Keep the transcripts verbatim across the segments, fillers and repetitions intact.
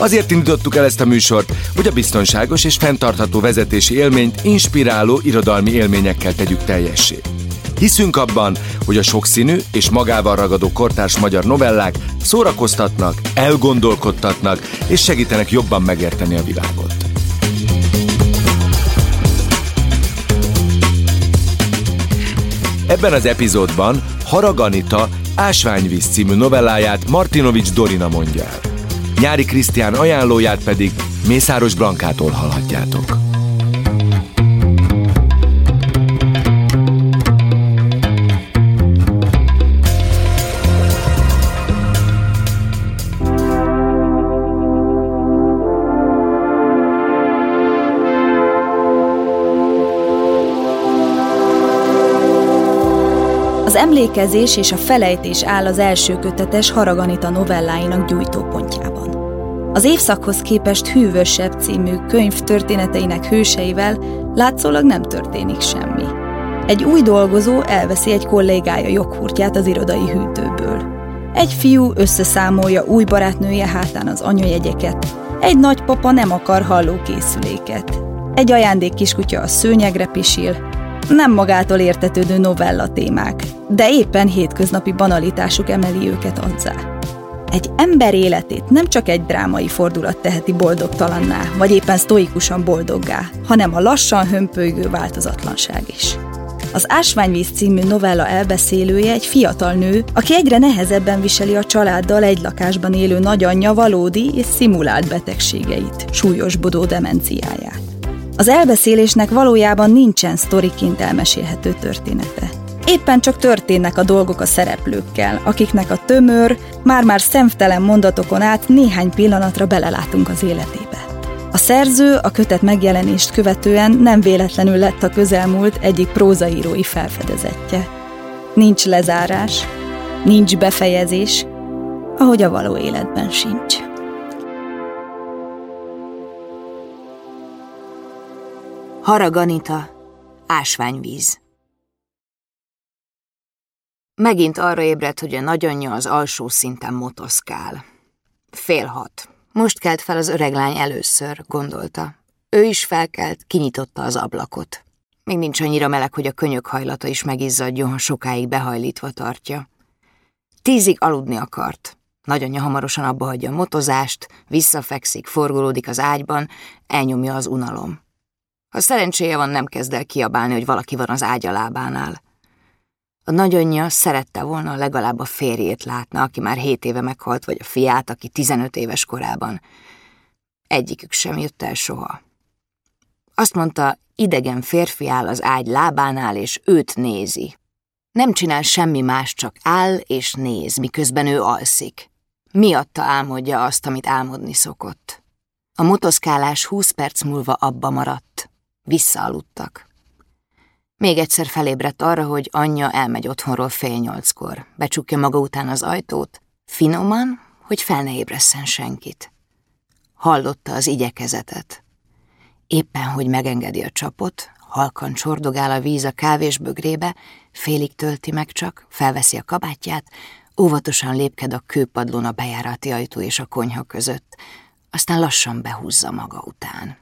Azért indítottuk el ezt a műsort, hogy a biztonságos és fenntartható vezetési élményt inspiráló irodalmi élményekkel tegyük teljessé. Hiszünk abban, hogy a sokszínű és magával ragadó kortárs magyar novellák szórakoztatnak, elgondolkodtatnak és segítenek jobban megérteni a világot. Ebben az epizódban Harag Anita Ásványvíz című novelláját Martinovics Dorina mondja el. Nyári Krisztián ajánlóját pedig Mészáros Blankától hallhatjátok. Az emlékezés és a felejtés áll az első kötetes Harag Anita novelláinak gyújtópontjában. Az évszakhoz képest hűvösebb című könyv történeteinek hőseivel látszólag nem történik semmi. Egy új dolgozó elveszi egy kollégája joghurtját az irodai hűtőből. Egy fiú összeszámolja új barátnője hátán az anyajegyeket. Egy nagypapa nem akar hallókészüléket. Egy ajándék kiskutya a szőnyegre pisil. Nem magától értetődő novella témák, de éppen hétköznapi banalitásuk emeli őket azzá. Egy ember életét nem csak egy drámai fordulat teheti boldogtalanná, vagy éppen sztoikusan boldoggá, hanem a lassan hömpölygő változatlanság is. Az Ásványvíz című novella elbeszélője egy fiatal nő, aki egyre nehezebben viseli a családdal egy lakásban élő nagyanyja valódi és szimulált betegségeit, súlyosbodó demenciáját. Az elbeszélésnek valójában nincsen sztoriként elmesélhető története. Éppen csak történnek a dolgok a szereplőkkel, akiknek a tömör, már-már szemtelen mondatokon át néhány pillanatra belelátunk az életébe. A szerző a kötet megjelenést követően nem véletlenül lett a közelmúlt egyik prózaírói felfedezetje. Nincs lezárás, nincs befejezés, ahogy a való életben sincs. Harag Anita, Ásványvíz. Megint arra ébredt, hogy a nagyanyja az alsó szinten motoszkál. Fél hat. Most kelt fel az öreg lány először, gondolta. Ő is felkelt, kinyitotta az ablakot. Még nincs annyira meleg, hogy a könyök hajlata is megizzadjon, ha sokáig behajlítva tartja. Tízig aludni akart. Nagyanyja hamarosan abba hagyja a motozást, visszafekszik, forgolódik az ágyban, elnyomja az unalom. Ha szerencséje van, nem kezd el kiabálni, hogy valaki van az ágya lábánál. A nagyanyja szerette volna, legalább a férjét látna, aki már hét éve meghalt, vagy a fiát, aki tizenöt éves korában. Egyikük sem jött el soha. Azt mondta, idegen férfi áll az ágy lábánál, és őt nézi. Nem csinál semmi más, csak áll és néz, miközben ő alszik. Miatta álmodja azt, amit álmodni szokott. A motoszkálás húsz perc múlva abba maradt. Visszaaludtak. Még egyszer felébredt arra, hogy anyja elmegy otthonról fél nyolckor. Becsukja maga után az ajtót, finoman, hogy fel ne ébresszen senkit. Hallotta az igyekezetet. Éppen, hogy megengedi a csapot, halkan csordogál a víz a kávésbögrébe, félig tölti meg csak, felveszi a kabátját, óvatosan lépked a kőpadlón a bejárati ajtó és a konyha között, aztán lassan behúzza maga után.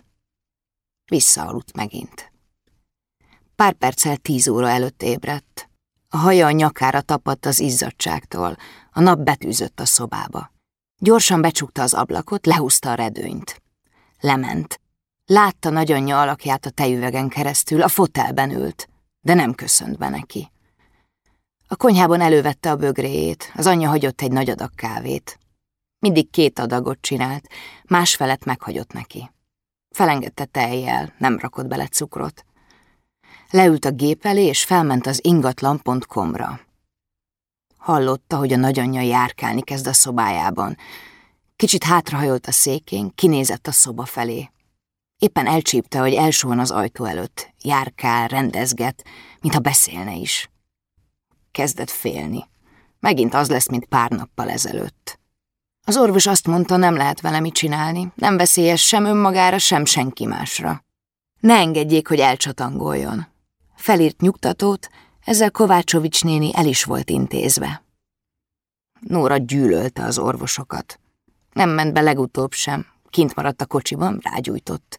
Visszaaludt megint. Pár perccel tíz óra előtt ébredt. A haja a nyakára tapadt az izzadságtól, a nap betűzött a szobába. Gyorsan becsukta az ablakot, lehúzta a redőnyt. Lement. Látta nagyanyja alakját a tejüvegen keresztül, a fotelben ült, de nem köszönt be neki. A konyhában elővette a bögréjét, az anyja hagyott egy nagy adag kávét. Mindig két adagot csinált, másfelet meghagyott neki. Felengedte tejjel, nem rakott bele cukrot. Leült a gép elé, és felment az ingatlan pont com-ra. Hallotta, hogy a nagyanyja járkálni kezd a szobájában. Kicsit hátrahajolt a székén, kinézett a szoba felé. Éppen elcsípte, hogy elsúhan az ajtó előtt, járkál, rendezget, mintha beszélne is. Kezdett félni. Megint az lesz, mint pár nappal ezelőtt. Az orvos azt mondta, nem lehet vele mit csinálni, nem veszélyes sem önmagára, sem senki másra. Ne engedjék, hogy elcsatangoljon. Felírt nyugtatót, ezzel Kovácsovics néni el is volt intézve. Nóra gyűlölte az orvosokat. Nem ment be legutóbb sem, kint maradt a kocsiban, rágyújtott.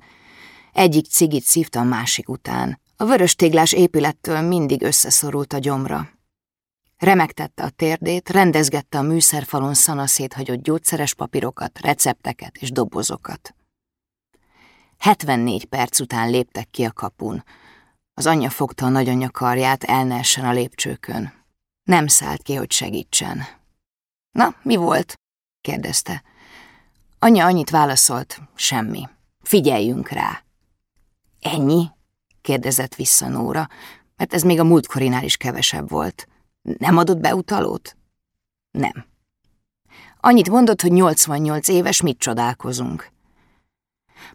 Egyik cigit szívta a másik után. A vöröstéglás épülettől mindig összeszorult a gyomra. Remegtette a térdét, rendezgette a műszerfalon szanaszéthagyott gyógyszeres papírokat, recepteket és dobozokat. hetvennégy perc után léptek ki a kapun. Az anyja fogta a nagyanyja karját, el ne essen a lépcsőkön. Nem szállt ki, hogy segítsen. Na, mi volt? Kérdezte. Anya annyit válaszolt, semmi. Figyeljünk rá. Ennyi? Kérdezett vissza Nóra, mert ez még a múltkorinál is kevesebb volt. Nem adott be utalót? Nem. Annyit mondott, hogy nyolcvannyolc éves, mit csodálkozunk.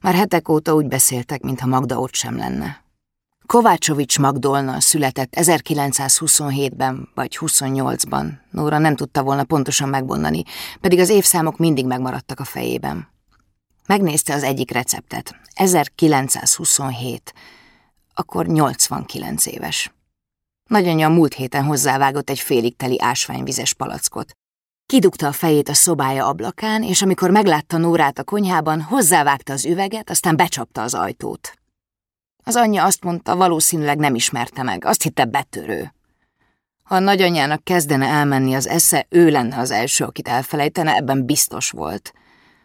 Már hetek óta úgy beszéltek, mintha Magda ott sem lenne. Kovácsovics Magdolna született ezerkilencszázhuszonhétben vagy huszonnyolcban. Nóra nem tudta volna pontosan megmondani, pedig az évszámok mindig megmaradtak a fejében. Megnézte az egyik receptet. ezerkilencszázhuszonhét. Akkor nyolcvankilenc éves. Nagyanyja múlt héten hozzávágott egy félig teli ásványvizes palackot. Kidugta a fejét a szobája ablakán, és amikor meglátta Nórát a konyhában, hozzávágta az üveget, aztán becsapta az ajtót. Az anyja azt mondta, valószínűleg nem ismerte meg, azt hitte betörő. Ha a nagyanyjának kezdene elmenni az esze, ő lenne az első, akit elfelejtene, ebben biztos volt.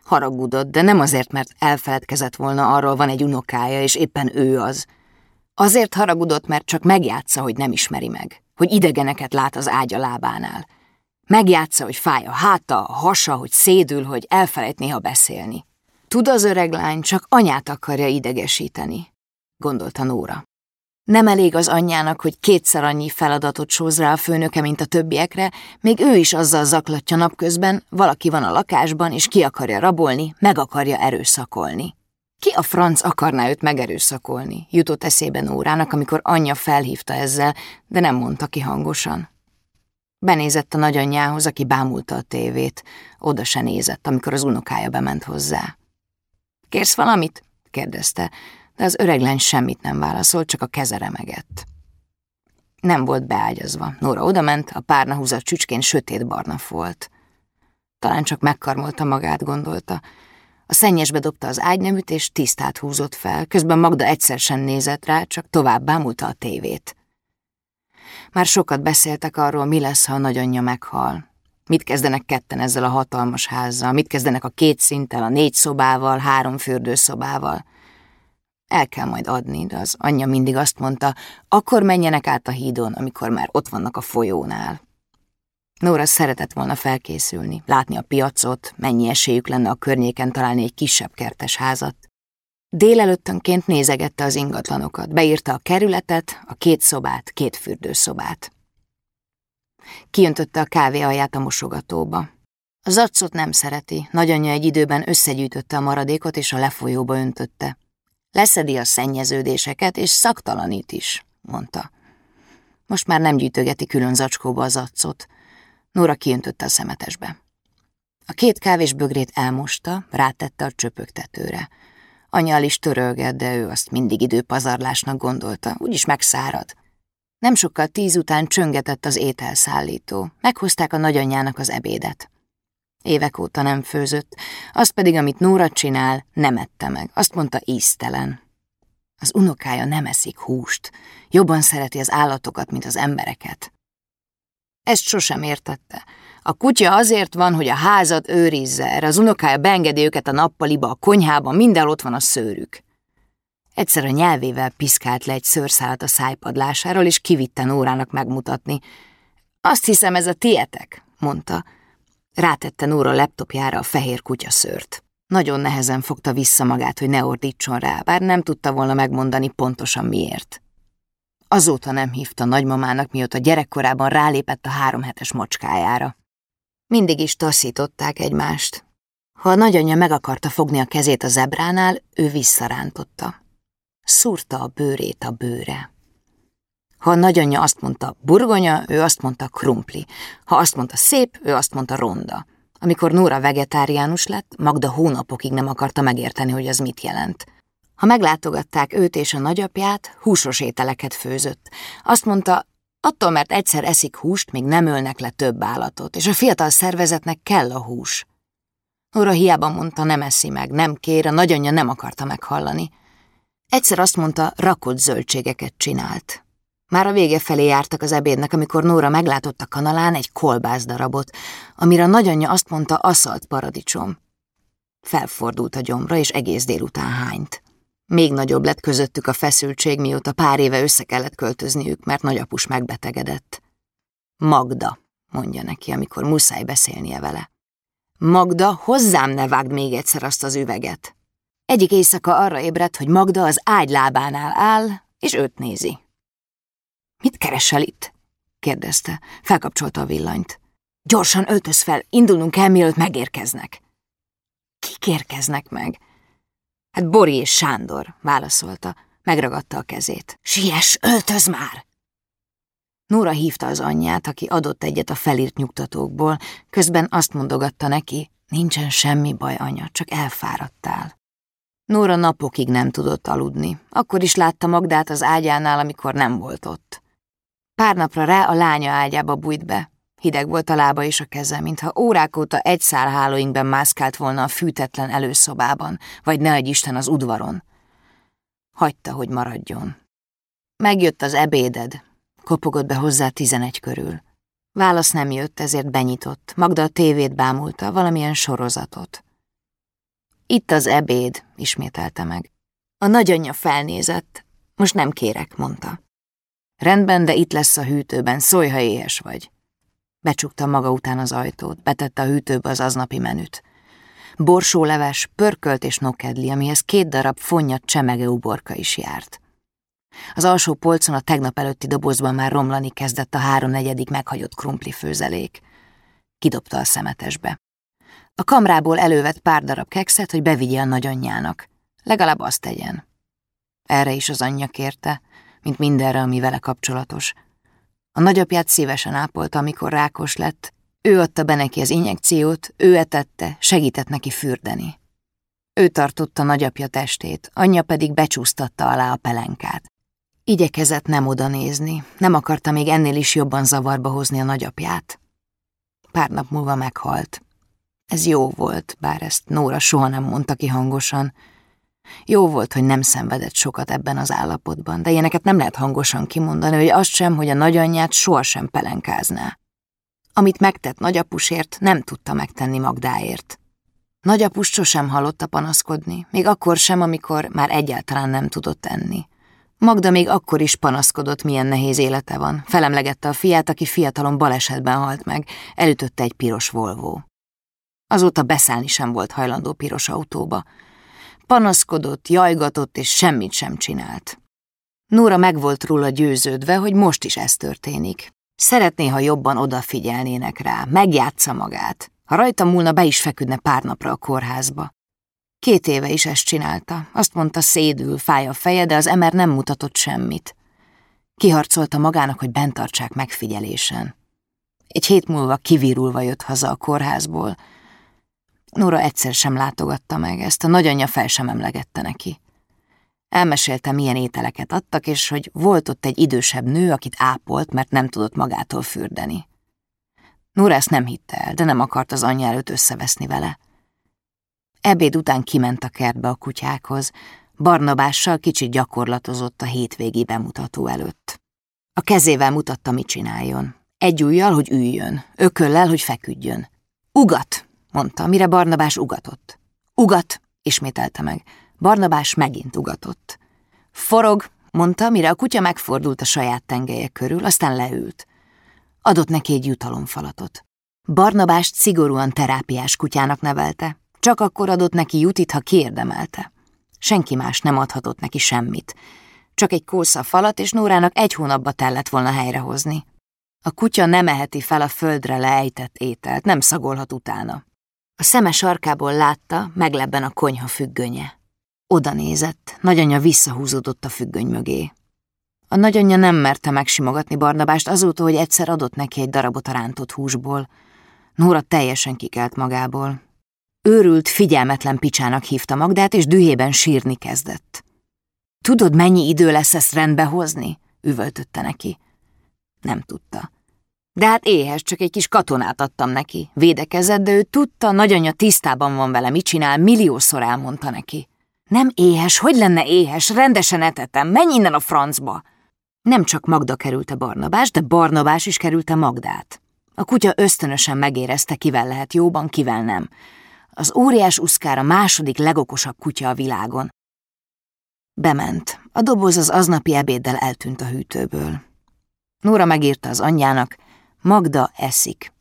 Haragudott, de nem azért, mert elfeledkezett volna, arról van egy unokája, és éppen ő az. Azért haragudott, mert csak megjátsza, hogy nem ismeri meg, hogy idegeneket lát az ágya lábánál. Megjátsza, hogy fáj a háta, a hasa, hogy szédül, hogy elfelejt néha beszélni. Tud az öreg lány, csak anyát akarja idegesíteni, gondolta Nóra. Nem elég az anyjának, hogy kétszer annyi feladatot sóz rá a főnöke, mint a többiekre, még ő is azzal zaklatja napközben, valaki van a lakásban, és ki akarja rabolni, meg akarja erőszakolni. Ki a franc akarná őt megerőszakolni, jutott eszébe Nórának, amikor anyja felhívta ezzel, de nem mondta ki hangosan. Benézett a nagyanyjához, aki bámulta a tévét. Oda se nézett, amikor az unokája bement hozzá. – Kérsz valamit? – kérdezte, de az öreg lány semmit nem válaszolt, csak a keze remegett. Nem volt beágyazva. Nóra odament, a párnahúzott csücskén sötét barna folt. Talán csak megkarmolta magát, gondolta. A szennyesbe dobta az ágyneműt, és tisztát húzott fel, közben Magda egyszer sem nézett rá, csak tovább bámulta a tévét. Már sokat beszéltek arról, mi lesz, ha a nagyanyja meghal. Mit kezdenek ketten ezzel a hatalmas házzal, mit kezdenek a két szinttel, a négy szobával, három fürdőszobával. El kell majd adni, de az anyja mindig azt mondta, akkor menjenek át a hídon, amikor már ott vannak a folyónál. Nóra szeretett volna felkészülni, látni a piacot, mennyi esélyük lenne a környéken találni egy kisebb kertes házat. Délelőttönként nézegette az ingatlanokat, beírta a kerületet, a két szobát, két fürdőszobát. Kiöntötte a kávé alját a mosogatóba. A zaccot nem szereti, nagyanyja egy időben összegyűjtötte a maradékot és a lefolyóba öntötte. Leszedi a szennyeződéseket és szaktalanít is, mondta. Most már nem gyűjtögeti külön zacskóba a zaccot. Nóra kiöntötte a szemetesbe. A két kávés bögrét elmosta, rátette a csöpögtetőre. Anyjal is törölgett, de ő azt mindig időpazarlásnak gondolta, úgyis megszárad. Nem sokkal tíz után csöngetett az ételszállító, meghozták a nagyanyjának az ebédet. Évek óta nem főzött, azt pedig, amit Nóra csinál, nem ette meg, azt mondta, íztelen. Az unokája nem eszik húst, jobban szereti az állatokat, mint az embereket. Ezt sosem értette. A kutya azért van, hogy a házat őrizze, erre az unokája beengedi őket a nappaliba, a konyhába, mindenhol ott van a szőrük. Egyszer a nyelvével piszkált le egy szőrszálat a szájpadlásáról, és kivitte Nórának megmutatni. Azt hiszem, ez a tietek, mondta. Rátette Nóra laptopjára a fehér kutyaszőrt. Nagyon nehezen fogta vissza magát, hogy ne ordítson rá, bár nem tudta volna megmondani pontosan miért. Azóta nem hívta nagymamának, mióta gyerekkorában rálépett a háromhetes macskájára. Mindig is taszították egymást. Ha a nagyanyja meg akarta fogni a kezét a zebránál, ő visszarántotta. Szúrta a bőrét a bőre. Ha a nagyanyja azt mondta burgonya, ő azt mondta krumpli. Ha azt mondta szép, ő azt mondta ronda. Amikor Nóra vegetáriánus lett, Magda hónapokig nem akarta megérteni, hogy az mit jelent. Ha meglátogatták őt és a nagyapját, húsos ételeket főzött. Azt mondta, attól, mert egyszer eszik húst, még nem ölnek le több állatot, és a fiatal szervezetnek kell a hús. Nóra hiába mondta, nem eszi meg, nem kér, a nagyanyja nem akarta meghallani. Egyszer azt mondta, rakott zöldségeket csinált. Már a vége felé jártak az ebédnek, amikor Nóra meglátott a kanalán egy kolbászdarabot, amire a nagyanyja azt mondta, aszalt paradicsom. Felfordult a gyomra, és egész délután hányt. Még nagyobb lett közöttük a feszültség, mióta pár éve össze kellett költözniük, mert nagyapus megbetegedett. Magda, mondja neki, amikor muszáj beszélnie vele. Magda, hozzám ne vágd még egyszer azt az üveget. Egyik éjszaka arra ébredt, hogy Magda az ágy lábánál áll, és őt nézi. Mit keresel itt? kérdezte. Felkapcsolta a villanyt. Gyorsan öltöz fel, indulnunk kell, mielőtt megérkeznek. Kik érkeznek meg? Hát Bori és Sándor, válaszolta, megragadta a kezét. Siess, öltöz már! Nóra hívta az anyját, aki adott egyet a felírt nyugtatókból, közben azt mondogatta neki, nincsen semmi baj, anya, csak elfáradtál. Nóra napokig nem tudott aludni, akkor is látta Magdát az ágyánál, amikor nem volt ott. Pár napra rá a lánya ágyába bújt be. Hideg volt a lába és a keze, mintha órák óta egy szál hálóinkben mászkált volna a fűtetlen előszobában, vagy ne adj Isten az udvaron. Hagyta, hogy maradjon. Megjött az ebéded, kopogott be hozzá tizenegy körül. Válasz nem jött, ezért benyitott. Magda a tévét bámulta, valamilyen sorozatot. Itt az ebéd, ismételte meg. A nagyanyja felnézett. Most nem kérek, mondta. Rendben, de itt lesz a hűtőben, szólj, ha éhes vagy. Becsukta maga után az ajtót, betette a hűtőbe az aznapi menüt. Borsóleves, pörkölt és nokedli, amihez két darab fonnyat csemege uborka is járt. Az alsó polcon a tegnap előtti dobozban már romlani kezdett a háromnegyedik meghagyott krumpli főzelék. Kidobta a szemetesbe. A kamrából elővett pár darab kekszet, hogy bevigye a nagyanyjának. Legalább azt tegyen. Erre is az anyja kérte, mint mindenre, ami vele kapcsolatos. A nagyapját szívesen ápolta, amikor rákos lett. Ő adta be neki az injekciót, ő etette, segített neki fürdeni. Ő tartotta nagyapja testét, anyja pedig becsúsztatta alá a pelenkát. Igyekezett nem oda nézni, nem akarta még ennél is jobban zavarba hozni a nagyapját. Pár nap múlva meghalt. Ez jó volt, bár ezt Nóra soha nem mondta ki hangosan. Jó volt, hogy nem szenvedett sokat ebben az állapotban, de ilyeneket nem lehet hangosan kimondani, hogy azt sem, hogy a nagyanyját sohasem pelenkázná. Amit megtett nagyapusért, nem tudta megtenni Magdáért. Nagyapus sosem hallotta panaszkodni, még akkor sem, amikor már egyáltalán nem tudott enni. Magda még akkor is panaszkodott, milyen nehéz élete van. Felemlegette a fiát, aki fiatalon balesetben halt meg, elütötte egy piros Volvo. Azóta beszállni sem volt hajlandó piros autóba. Panaszkodott, jajgatott és semmit sem csinált. Nóra meg volt róla győződve, hogy most is ez történik. Szeretné, ha jobban odafigyelnének rá, megjátsza magát. Ha rajta múlna, be is feküdne pár napra a kórházba. Két éve is ezt csinálta. Azt mondta, szédül, fáj a feje, de az ember nem mutatott semmit. Kiharcolta magának, hogy bent tartsák megfigyelésen. Egy hét múlva kivirulva jött haza a kórházból. Nóra egyszer sem látogatta meg, ezt a nagyanyja fel sem emlegette neki. Elmesélte, milyen ételeket adtak, és hogy volt ott egy idősebb nő, akit ápolt, mert nem tudott magától fürdeni. Nóra ezt nem hitte el, de nem akart az anyja előtt összeveszni vele. Ebéd után kiment a kertbe a kutyákhoz, Barnabással kicsit gyakorlatozott a hétvégi bemutató előtt. A kezével mutatta, mit csináljon. Egy ujjal, hogy üljön, ököllel, hogy feküdjön. Ugat! Mondta, mire Barnabás ugatott. Ugat, ismételte meg. Barnabás megint ugatott. Forog, mondta, mire a kutya megfordult a saját tengelye körül, aztán leült. Adott neki egy jutalomfalatot. Barnabást szigorúan terápiás kutyának nevelte. Csak akkor adott neki jutit, ha kiérdemelte. Senki más nem adhatott neki semmit. Csak egy kósza falat, és Nórának egy hónapba tellett volna helyrehozni. A kutya nem eheti fel a földre leejtett ételt, nem szagolhat utána. A szeme sarkából látta, meglebben a konyha függönye. Oda nézett, nagyanyja visszahúzódott a függöny mögé. A nagyanyja nem merte megsimogatni Barnabást azóta, hogy egyszer adott neki egy darabot a rántott húsból. Nóra teljesen kikelt magából. Őrült, figyelmetlen picsának hívta Magdát, és dühében sírni kezdett. Tudod, mennyi idő lesz ezt rendbe hozni? Üvöltötte neki. Nem tudta. De hát éhes, csak egy kis katonát adtam neki. Védekezett, de ő tudta, nagyanyja tisztában van vele, mit csinál, milliószor elmondta neki. Nem éhes, hogy lenne éhes, rendesen etetem, menj innen a francba! Nem csak Magda kerülte Barnabás, de Barnabás is kerülte Magdát. A kutya ösztönösen megérezte, kivel lehet jóban, kivel nem. Az óriás uszkár a második legokosabb kutya a világon. Bement. A doboz az aznapi ebéddel eltűnt a hűtőből. Nóra megírta az anyjának, Magda eszik.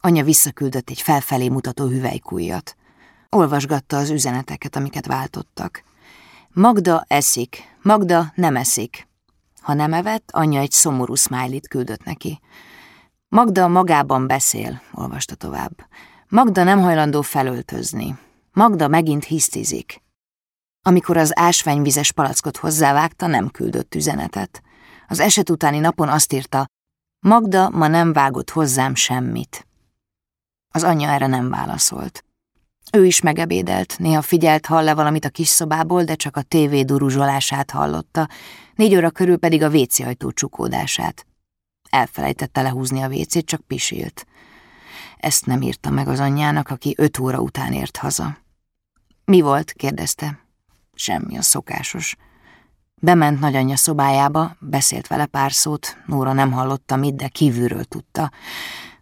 Anya visszaküldött egy felfelé mutató hüvelykujjat. Olvasgatta az üzeneteket, amiket váltottak. Magda eszik, Magda nem eszik. Ha nem evett, anyja egy szomorú smiley-t küldött neki. Magda magában beszél, olvasta tovább. Magda nem hajlandó felöltözni. Magda megint hisztizik. Amikor az ásványvizes palackot hozzávágta, nem küldött üzenetet. Az eset utáni napon azt írta, Magda ma nem vágott hozzám semmit. Az anyja erre nem válaszolt. Ő is megebédelt, néha figyelt, hall-e valamit a kis szobából, de csak a tévé duruzsolását hallotta, négy óra körül pedig a vécé ajtó csukódását. Elfelejtette lehúzni a vécét, csak pisilt. Ezt nem írta meg az anyjának, aki öt óra után ért haza. Mi volt? Kérdezte. Semmi, a szokásos. Bement nagyanyja szobájába, beszélt vele pár szót, Nóra nem hallotta mit, de kívülről tudta.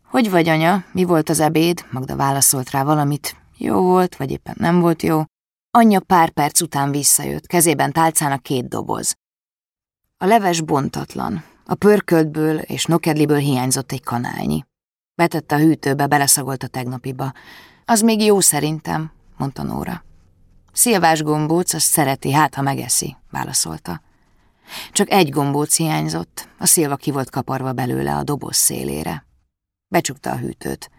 Hogy vagy, anya? Mi volt az ebéd? Magda válaszolt rá valamit. Jó volt, vagy éppen nem volt jó. Anyja pár perc után visszajött, kezében tálcán a két doboz. A leves bontatlan, a pörköltből és nokedliből hiányzott egy kanálnyi. Betette a hűtőbe, beleszagolt a tegnapiba. Az még jó szerintem, mondta Nóra. Szilvás gombóc, azt szereti, hát ha megeszi, válaszolta. Csak egy gombóc hiányzott, a szilva ki volt kaparva belőle a doboz szélére. Becsukta a hűtőt.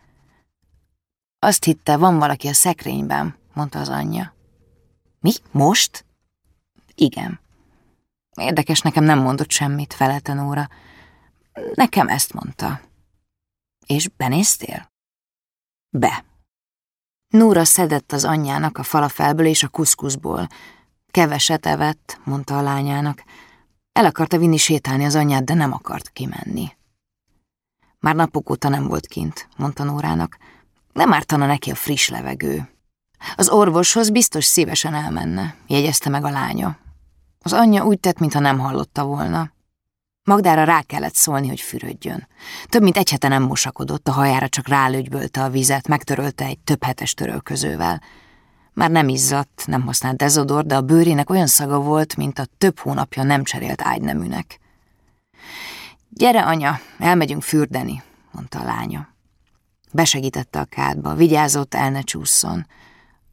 Azt hitte, van valaki a szekrényben, mondta az anyja. Mi? Most? Igen. Érdekes, nekem nem mondott semmit, felelte Nóra. Nekem ezt mondta. És benéztél? Be. Nóra szedett az anyjának a falafelből és a kuszkuszból. Keveset evett, mondta a lányának. El akarta vinni sétálni az anyját, de nem akart kimenni. Már napok óta nem volt kint, mondta Nórának. Nem ártana neki a friss levegő. Az orvoshoz biztos szívesen elmenne, jegyezte meg a lánya. Az anyja úgy tett, mintha nem hallotta volna. Magdára rá kellett szólni, hogy fürödjön. Több mint egy hete nem mosakodott, a hajára csak rálögybölte a vizet, megtörölte egy több hetes törölközővel. Már nem izzadt, nem használt dezodort, de a bőrének olyan szaga volt, mint a több hónapja nem cserélt ágyneműnek. Gyere, anya, elmegyünk fürdeni, mondta a lánya. Besegítette a kádba, vigyázott, el ne csússzon.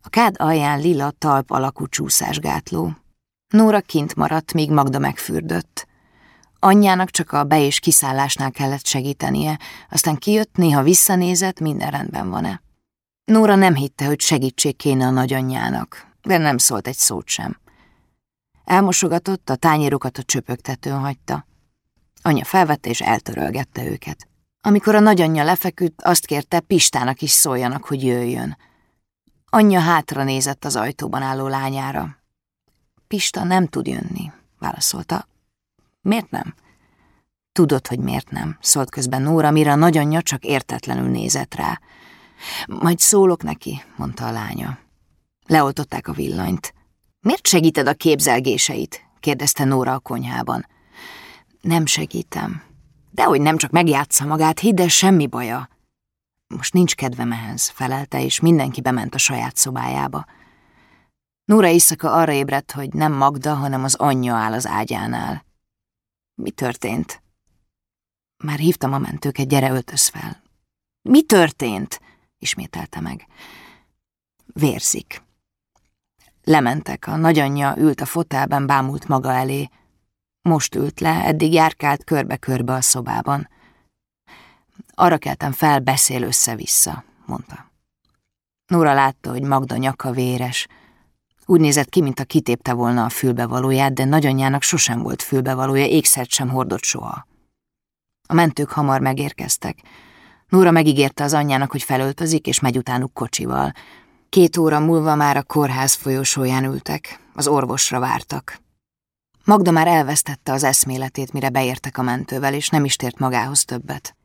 A kád alján lila, talp alakú csúszásgátló. Nóra kint maradt, míg Magda megfürdött. Anyjának csak a be- és kiszállásnál kellett segítenie, aztán kijött, néha visszanézett, minden rendben van-e. Nóra nem hitte, hogy segítség kéne a nagyanyjának, de nem szólt egy szót sem. Elmosogatott, a tányérokat a csöpögtetőn hagyta. Anya felvette és eltörölgette őket. Amikor a nagyanyja lefeküdt, azt kérte, Pistának is szóljanak, hogy jöjjön. Anyja hátra nézett az ajtóban álló lányára. Pista nem tud jönni, válaszolta. Miért nem? Tudod, hogy miért nem, szólt közben Nóra, mire a nagyanyja csak értetlenül nézett rá. Majd szólok neki, mondta a lánya. Leoltották a villanyt. Miért segíted a képzelgéseit? Kérdezte Nóra a konyhában. Nem segítem. Dehogy nem, csak megjátsza magát, hidd el, semmi baja. Most nincs kedvem ehhez, felelte, és mindenki bement a saját szobájába. Nóra éjszaka arra ébredt, hogy nem Magda, hanem az anyja áll az ágyánál. Mi történt? Már hívtam a mentőket, gyere, öltöz fel. Mi történt? Ismételte meg. Vérzik. Lementek, a nagyanyja ült a fotelben, bámult maga elé. Most ült le, eddig járkált körbe-körbe a szobában. Arra keltem fel, beszél össze-vissza, mondta. Nóra látta, hogy Magda nyaka véres. Úgy nézett ki, mint ha kitépte volna a fülbevalóját, de nagyanyjának sosem volt fülbevalója, ékszert sem hordott soha. A mentők hamar megérkeztek. Nóra megígérte az anyjának, hogy felöltözik, és megy utánuk kocsival. Két óra múlva már a kórház folyosóján ültek, az orvosra vártak. Magda már elvesztette az eszméletét, mire beértek a mentővel, és nem is tért magához többet.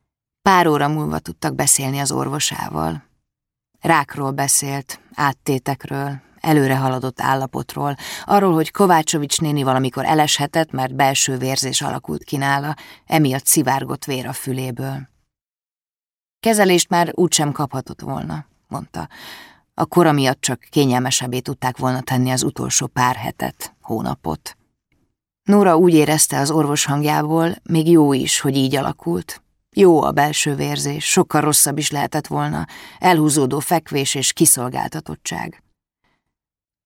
Pár óra múlva tudtak beszélni az orvosával. Rákról beszélt, áttétekről, előre haladott állapotról, arról, hogy Kovácsovics néni valamikor eleshetett, mert belső vérzés alakult ki nála, emiatt szivárgott vér a füléből. Kezelést már úgysem kaphatott volna, mondta. A kora miatt csak kényelmesebbé tudták volna tenni az utolsó pár hetet, hónapot. Nóra úgy érezte az orvos hangjából, még jó is, hogy így alakult. Jó a belső vérzés, sokkal rosszabb is lehetett volna, elhúzódó fekvés és kiszolgáltatottság.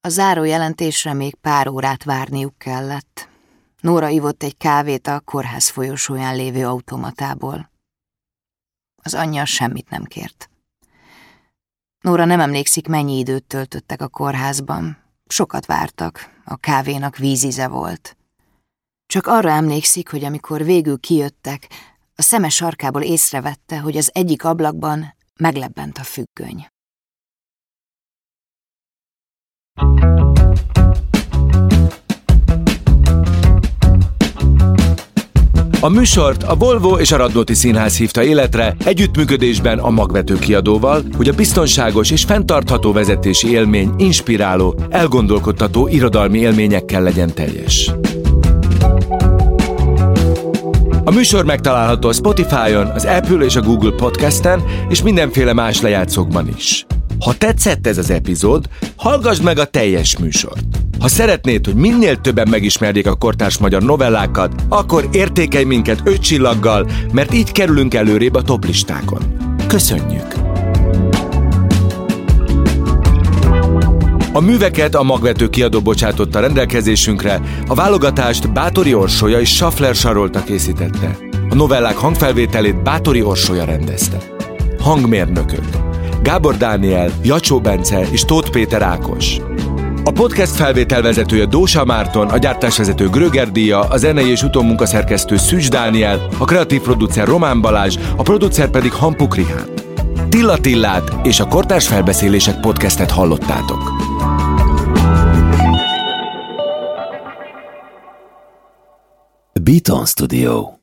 A zárójelentésre még pár órát várniuk kellett. Nóra ivott egy kávét a kórház folyosóján lévő automatából. Az anyja semmit nem kért. Nóra nem emlékszik, mennyi időt töltöttek a kórházban. Sokat vártak, a kávénak vízíze volt. Csak arra emlékszik, hogy amikor végül kijöttek, a szeme sarkából észrevette, hogy az egyik ablakban meglebbent a függöny. A műsort a Volvo és a Radnóti Színház hívta életre együttműködésben a Magvető kiadóval, hogy a biztonságos és fenntartható vezetési élmény inspiráló, elgondolkodtató irodalmi élményekkel legyen teljes. A műsor megtalálható a Spotify-on, az Apple és a Google Podcasten, és mindenféle más lejátszókban is. Ha tetszett ez az epizód, hallgassd meg a teljes műsort. Ha szeretnéd, hogy minél többen megismerjék a kortárs magyar novellákat, akkor értékelj minket öt csillaggal, mert így kerülünk előrébb a toplistákon. Köszönjük! A műveket a Magvető kiadó bocsátotta rendelkezésünkre, a válogatást Bátori Orsolya és Schaffler Sarolta készítette. A novellák hangfelvételét Bátori Orsolya rendezte. Hangmérnökök: Gábor Dániel, Jacsó Bence és Tóth Péter Ákos. A podcast felvételvezetője Dósa Márton, a gyártásvezető Gröger Díja, a zenei és utómunkaszerkesztő Szücs Dániel, a kreatív producer Román Balázs, a producer pedig Hampukrihán. Tilla Tillát és a Kortárs Felbeszélések podcastet hallottátok. Beaton Studio.